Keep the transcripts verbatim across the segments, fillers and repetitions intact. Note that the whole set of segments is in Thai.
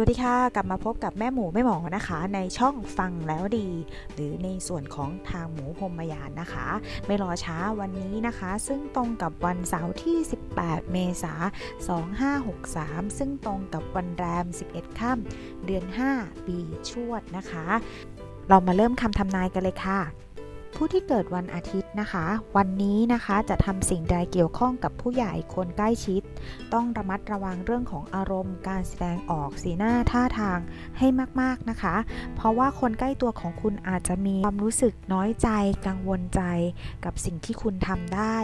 สวัสดีค่ะกลับมาพบกับแม่หมูแม่หมอนะคะในช่องฟังแล้วดีหรือในส่วนของทางหมูพรหมยานนะคะไม่รอช้าวันนี้นะคะซึ่งตรงกับวันเสาร์ที่สิบแปดเมษายนสองห้าหกสามซึ่งตรงกับวันแรมสิบเอ็ดค่ำเดือนห้าปีชวดนะคะเรามาเริ่มคำทำนายกันเลยค่ะผู้ที่เกิดวันอาทิตย์นะคะวันนี้นะคะจะทำสิ่งใดเกี่ยวข้องกับผู้ใหญ่คนใกล้ชิดต้องระมัดระวังเรื่องของอารมณ์การแสดงออกสีหน้าท่าทางให้มากๆนะคะเพราะว่าคนใกล้ตัวของคุณอาจจะมีความรู้สึกน้อยใจกังวลใจกับสิ่งที่คุณทำได้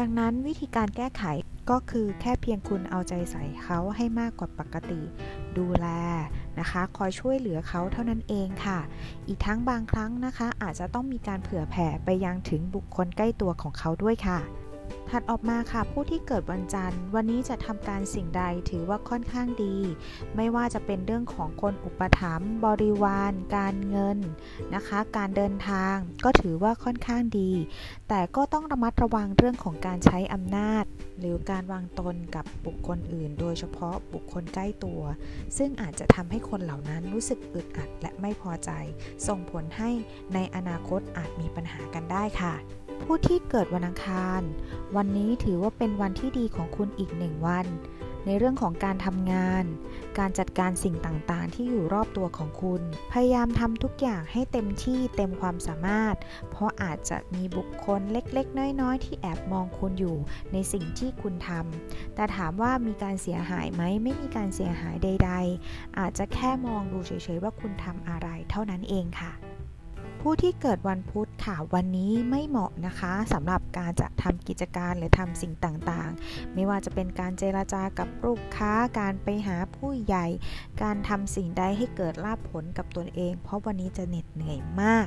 ดังนั้นวิธีการแก้ไขก็คือแค่เพียงคุณเอาใจใส่เขาให้มากกว่าปกติดูแลนะคะคอยช่วยเหลือเขาเท่านั้นเองค่ะอีกทั้งบางครั้งนะคะอาจจะต้องมีการเผื่อแผ่ไปยังถึงบุคคลใกล้ตัวของเขาด้วยค่ะถัดออกมาค่ะผู้ที่เกิดวันจันทร์วันนี้จะทำการสิ่งใดถือว่าค่อนข้างดีไม่ว่าจะเป็นเรื่องของคนอุปถัมภ์บริวารการเงินนะคะการเดินทางก็ถือว่าค่อนข้างดีแต่ก็ต้องระมัดระวังเรื่องของการใช้อำนาจหรือการวางตนกับบุคคลอื่นโดยเฉพาะบุคคลใกล้ตัวซึ่งอาจจะทำให้คนเหล่านั้นรู้สึกอึดอัดและไม่พอใจส่งผลให้ในอนาคตอาจมีปัญหากันได้ค่ะผู้ที่เกิดวันอังคารวันนี้ถือว่าเป็นวันที่ดีของคุณอีกหนึ่งวันในเรื่องของการทำงานการจัดการสิ่งต่างๆที่อยู่รอบตัวของคุณพยายามทำทุกอย่างให้เต็มที่เต็มความสามารถเพราะอาจจะมีบุคคลเล็กๆน้อยๆที่แอบมองคุณอยู่ในสิ่งที่คุณทำแต่ถามว่ามีการเสียหายไหมไม่มีการเสียหายใดๆอาจจะแค่มองดูเฉยๆว่าคุณทำอะไรเท่านั้นเองค่ะผู้ที่เกิดวันพุธค่ะวันนี้ไม่เหมาะนะคะสำหรับการจะทำกิจการหรือทำสิ่งต่างๆไม่ว่าจะเป็นการเจรจากับลูกค้าการไปหาผู้ใหญ่การทำสิ่งใดให้เกิดลาภผลกับตนเองเพราะวันนี้จะเหน็ดเหนื่อยมาก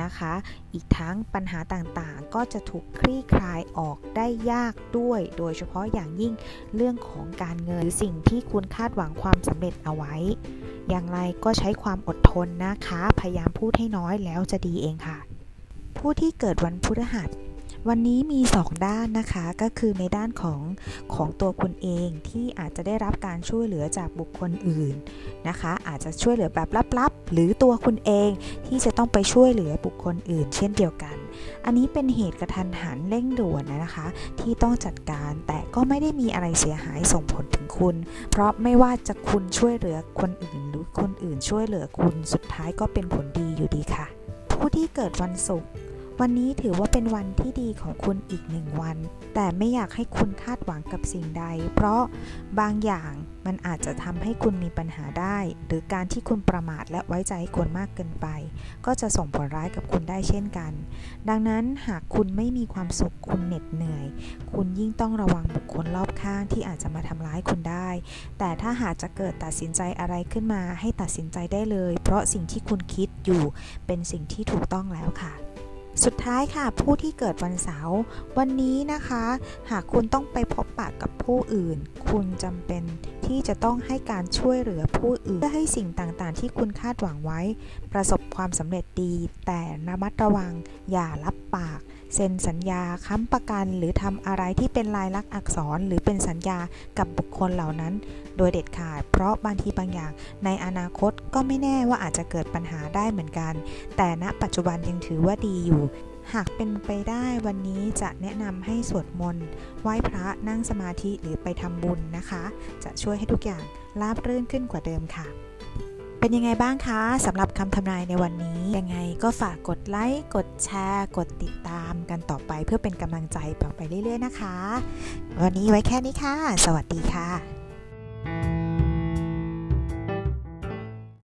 นะคะอีกทั้งปัญหาต่างๆก็จะถูกคลี่คลายออกได้ยากด้วยโดยเฉพาะอย่างยิ่งเรื่องของการเงินหรือสิ่งที่คุณคาดหวังความสำเร็จเอาไว้อย่างไรก็ใช้ความอดทนนะคะพยายามพูดให้น้อยแล้วจะดีเองค่ะผู้ที่เกิดวันพฤหัสวันนี้มีสองด้านนะคะก็คือในด้านของของตัวคุณเองที่อาจจะได้รับการช่วยเหลือจากบุคคลอื่นนะคะอาจจะช่วยเหลือแบบลับๆหรือตัวคุณเองที่จะต้องไปช่วยเหลือบุคคลอื่นเช่นเดียวกันอันนี้เป็นเหตุกระทันหันเร่งด่วนนะคะที่ต้องจัดการแต่ก็ไม่ได้มีอะไรเสียหายส่งผลถึงคุณเพราะไม่ว่าจะคุณช่วยเหลือคนอื่นหรือคนอื่นช่วยเหลือคุณสุดท้ายก็เป็นผลดีอยู่ดีค่ะผู้ที่เกิดวันศุกร์วันนี้ถือว่าเป็นวันที่ดีของคุณอีกหนึ่งวันแต่ไม่อยากให้คุณคาดหวังกับสิ่งใดเพราะบางอย่างมันอาจจะทำให้คุณมีปัญหาได้หรือการที่คุณประมาทและไว้ใจคนมากเกินไปก็จะส่งผลร้ายกับคุณได้เช่นกันดังนั้นหากคุณไม่มีความสุขคุณเหน็ดเหนื่อยคุณยิ่งต้องระวังบุคคลรอบข้างที่อาจจะมาทำร้ายคุณได้แต่ถ้าหากจะเกิดตัดสินใจอะไรขึ้นมาให้ตัดสินใจได้เลยเพราะสิ่งที่คุณคิดอยู่เป็นสิ่งที่ถูกต้องแล้วค่ะสุดท้ายค่ะผู้ที่เกิดวันเสาร์วันนี้นะคะหากคุณต้องไปพบปะกับผู้อื่นคุณจำเป็นที่จะต้องให้การช่วยเหลือผู้อื่นเพื่อให้สิ่งต่างๆที่คุณคาดหวังไว้ประสบความสำเร็จดีแต่ระมัดระวังอย่ารับปากเซ็นสัญญาค้ำประกันหรือทำอะไรที่เป็นลายลักษณ์อักษรหรือเป็นสัญญากับบุคคลเหล่านั้นโดยเด็ดขาดเพราะบางทีบางอย่างในอนาคตก็ไม่แน่ว่าอาจจะเกิดปัญหาได้เหมือนกันแต่ณปัจจุบันยังถือว่าดีอยู่หากเป็นไปได้วันนี้จะแนะนำให้สวดมนต์ไหว้พระนั่งสมาธิหรือไปทำบุญนะคะจะช่วยให้ทุกอย่างราบรื่นขึ้นกว่าเดิมค่ะเป็นยังไงบ้างคะสำหรับคำทำนายในวันนี้ยังไงก็ฝากกดไลค์กดแชร์กดติดตามกันต่อไปเพื่อเป็นกำลังใจต่อไปเรื่อยๆนะคะวันนี้ไว้แค่นี้ค่ะสวัสดีค่ะ